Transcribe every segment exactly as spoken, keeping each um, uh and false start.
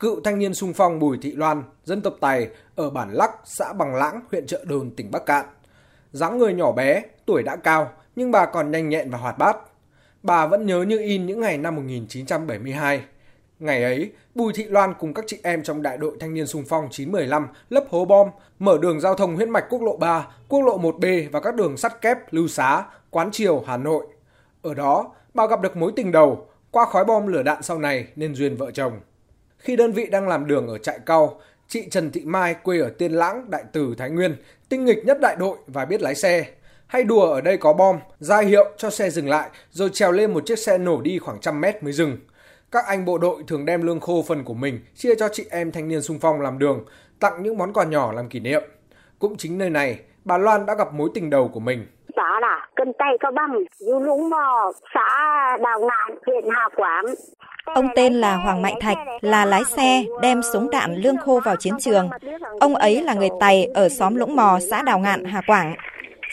cựu thanh niên xung phong Bùi Thị Loan, dân tộc Tày ở bản Lắc, xã Bằng Lãng, huyện Trợ Đồn, tỉnh Bắc Kạn. Dáng người nhỏ bé, tuổi đã cao nhưng bà còn nhanh nhẹn và hoạt bát. Bà vẫn nhớ như in những ngày năm một nghìn chín trăm bảy mươi hai. Ngày ấy, Bùi Thị Loan cùng các chị em trong đại đội thanh niên xung phong chín một năm lấp hố bom, mở đường giao thông huyết mạch quốc lộ ba, quốc lộ một B và các đường sắt kép Lưu Xá, Quán Triều, Hà Nội. Ở đó, bà gặp được mối tình đầu, qua khói bom lửa đạn sau này nên duyên vợ chồng. Khi đơn vị đang làm đường ở trại cau, chị Trần Thị Mai quê ở Tiên Lãng, Đại Từ, Thái Nguyên, tinh nghịch nhất đại đội và biết lái xe. Hay đùa ở đây có bom, ra hiệu cho xe dừng lại rồi trèo lên một chiếc xe nổ đi khoảng trăm mét mới dừng. Các anh bộ đội thường đem lương khô phần của mình chia cho chị em thanh niên xung phong làm đường, tặng những món quà nhỏ làm kỷ niệm. Cũng chính nơi này, bà Loan đã gặp mối tình đầu của mình. Đó là cân tay Cao Bằng, Lũng Mò, xã Đào Ngạn, huyện Hà Quảng. Ông tên là Hoàng Mạnh Thạch, là lái xe đem súng đạn lương khô vào chiến trường. Ông ấy là người Tày ở xóm Lũng Mò, xã Đào Ngạn, Hà Quảng.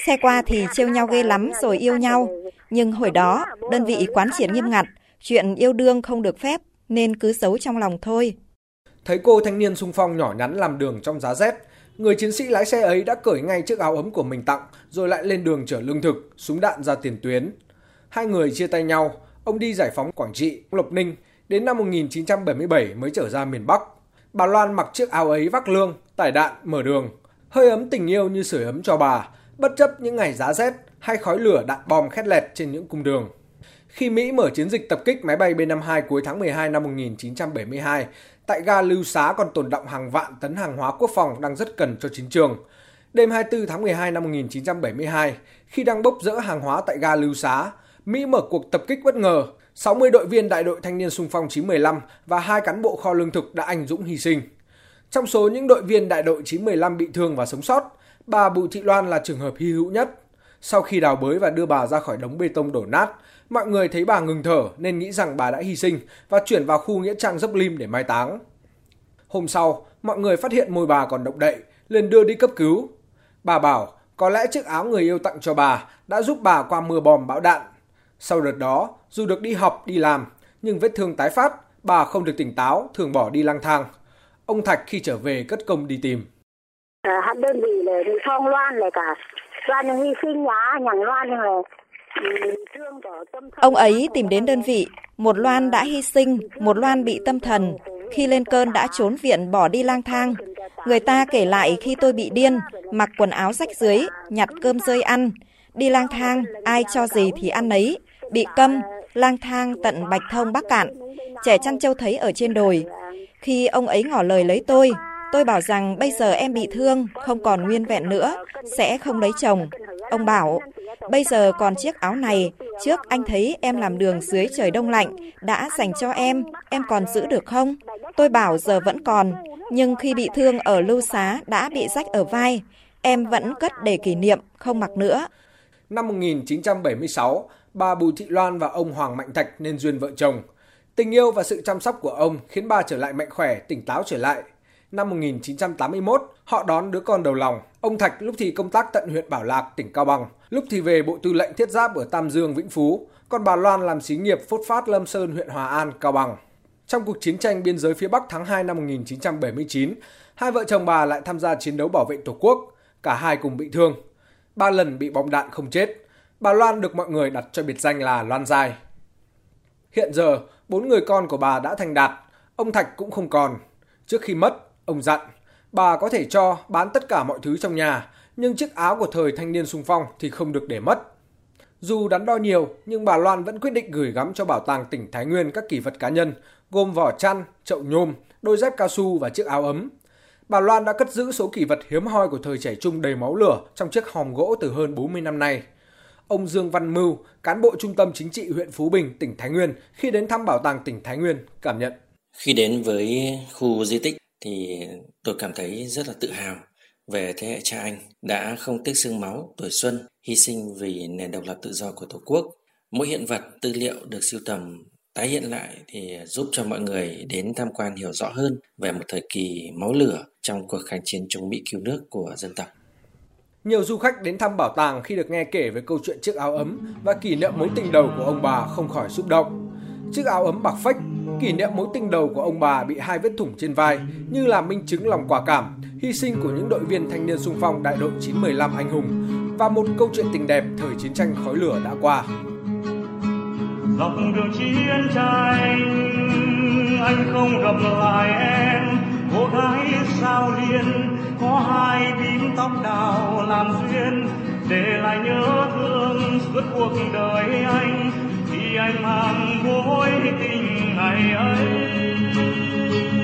Xe qua thì trêu nhau ghê lắm rồi yêu nhau. Nhưng hồi đó, đơn vị quán triệt nghiêm ngặt, chuyện yêu đương không được phép nên cứ giấu trong lòng thôi. Thấy cô thanh niên xung phong nhỏ nhắn làm đường trong giá rét, người chiến sĩ lái xe ấy đã cởi ngay chiếc áo ấm của mình tặng rồi lại lên đường chở lương thực, súng đạn ra tiền tuyến. Hai người chia tay nhau, ông đi giải phóng Quảng Trị, Lộc Ninh, đến năm một nghìn chín trăm bảy mươi bảy mới trở ra miền Bắc. Bà Loan mặc chiếc áo ấy vác lương, tải đạn, mở đường. Hơi ấm tình yêu như sưởi ấm cho bà, bất chấp những ngày giá rét hay khói lửa đạn bom khét lẹt trên những cung đường. Khi Mỹ mở chiến dịch tập kích máy bay B năm mươi hai cuối tháng mười hai năm một nghìn chín trăm bảy mươi hai, tại ga Lưu Xá còn tồn đọng hàng vạn tấn hàng hóa quốc phòng đang rất cần cho chiến trường. Đêm hai mươi tư tháng mười hai năm một nghìn chín trăm bảy mươi hai, khi đang bốc dỡ hàng hóa tại ga Lưu Xá, Mỹ mở cuộc tập kích bất ngờ. sáu mươi đội viên đại đội thanh niên xung phong chín một năm và hai cán bộ kho lương thực đã anh dũng hy sinh. Trong số những đội viên đại đội chín một năm bị thương và sống sót, bà Bùi Thị Loan là trường hợp hy hữu nhất. Sau khi đào bới và đưa bà ra khỏi đống bê tông đổ nát, mọi người thấy bà ngừng thở nên nghĩ rằng bà đã hy sinh và chuyển vào khu nghĩa trang Dốc Lim để mai táng. Hôm sau, mọi người phát hiện môi bà còn động đậy, liền đưa đi cấp cứu. Bà bảo có lẽ chiếc áo người yêu tặng cho bà đã giúp bà qua mưa bom bão đạn. Sau đợt đó, dù được đi học, đi làm, nhưng vết thương tái phát, bà không được tỉnh táo, thường bỏ đi lang thang. Ông Thạch khi trở về cất công đi tìm. À, đơn vị là bị phong Loan này cả. Loan hy sinh nhá, nhằng Loan này. Ông ấy tìm đến đơn vị, một Loan đã hy sinh, một Loan bị tâm thần, khi lên cơn đã trốn viện bỏ đi lang thang. Người ta kể lại khi tôi bị điên, mặc quần áo rách rưới, nhặt cơm rơi ăn, đi lang thang, ai cho gì thì ăn ấy, bị câm, lang thang tận Bạch Thông, Bắc Kạn, trẻ chăn trâu thấy ở trên đồi. Khi ông ấy ngỏ lời lấy tôi, tôi bảo rằng bây giờ em bị thương, không còn nguyên vẹn nữa, sẽ không lấy chồng. Ông bảo, bây giờ còn chiếc áo này, trước anh thấy em làm đường dưới trời đông lạnh, đã dành cho em, em còn giữ được không? Tôi bảo giờ vẫn còn, nhưng khi bị thương ở Lưu Xá đã bị rách ở vai, em vẫn cất để kỷ niệm, không mặc nữa. Năm một nghìn chín trăm bảy mươi sáu, bà Bùi Thị Loan và ông Hoàng Mạnh Thạch nên duyên vợ chồng. Tình yêu và sự chăm sóc của ông khiến bà trở lại mạnh khỏe, tỉnh táo trở lại. Năm một nghìn chín trăm tám mươi mốt, họ đón đứa con đầu lòng. Ông Thạch lúc thì công tác tận huyện Bảo Lạc, tỉnh Cao Bằng, lúc thì về Bộ Tư lệnh Thiết giáp ở Tam Dương, Vĩnh Phú, còn bà Loan làm xí nghiệp phốt phát Lâm Sơn, huyện Hòa An, Cao Bằng. Trong cuộc chiến tranh biên giới phía Bắc tháng hai năm một nghìn chín trăm bảy mươi chín, hai vợ chồng bà lại tham gia chiến đấu bảo vệ Tổ quốc, cả hai cùng bị thương. Ba lần bị bom đạn không chết, bà Loan được mọi người đặt cho biệt danh là Loan Dài. Hiện giờ, bốn người con của bà đã thành đạt, ông Thạch cũng không còn. Trước khi mất, ông dặn, bà có thể cho bán tất cả mọi thứ trong nhà, nhưng chiếc áo của thời thanh niên xung phong thì không được để mất. Dù đắn đo nhiều, nhưng bà Loan vẫn quyết định gửi gắm cho bảo tàng tỉnh Thái Nguyên các kỷ vật cá nhân, gồm vỏ chăn, chậu nhôm, đôi dép cao su và chiếc áo ấm. Bà Loan đã cất giữ số kỷ vật hiếm hoi của thời trẻ trung đầy máu lửa trong chiếc hòm gỗ từ hơn bốn mươi năm nay. Ông Dương Văn Mưu, cán bộ trung tâm chính trị huyện Phú Bình, tỉnh Thái Nguyên, khi đến thăm bảo tàng tỉnh Thái Nguyên, cảm nhận. Khi đến với khu di tích thì tôi cảm thấy rất là tự hào về thế hệ cha anh đã không tiếc xương máu, tuổi xuân, hy sinh vì nền độc lập tự do của Tổ quốc. Mỗi hiện vật, tư liệu được sưu tầm, tái hiện lại thì giúp cho mọi người đến tham quan hiểu rõ hơn về một thời kỳ máu lửa trong cuộc kháng chiến chống Mỹ cứu nước của dân tộc. Nhiều du khách đến thăm bảo tàng khi được nghe kể về câu chuyện chiếc áo ấm và kỷ niệm mối tình đầu của ông bà không khỏi xúc động. Chiếc áo ấm bạc phách Kỷ niệm mối tình đầu của ông bà bị hai vết thủng trên vai như là minh chứng lòng quả cảm, hy sinh của những đội viên thanh niên xung phong đại đội chín một năm anh hùng và một câu chuyện tình đẹp thời chiến tranh khói lửa đã qua. Dọc đường chiến tranh, anh không gặp lại em, cô gái sao liên có hai bím tóc đào làm duyên để lại nhớ thương suốt cuộc đời anh, thì anh mang mối tình ngày ấy.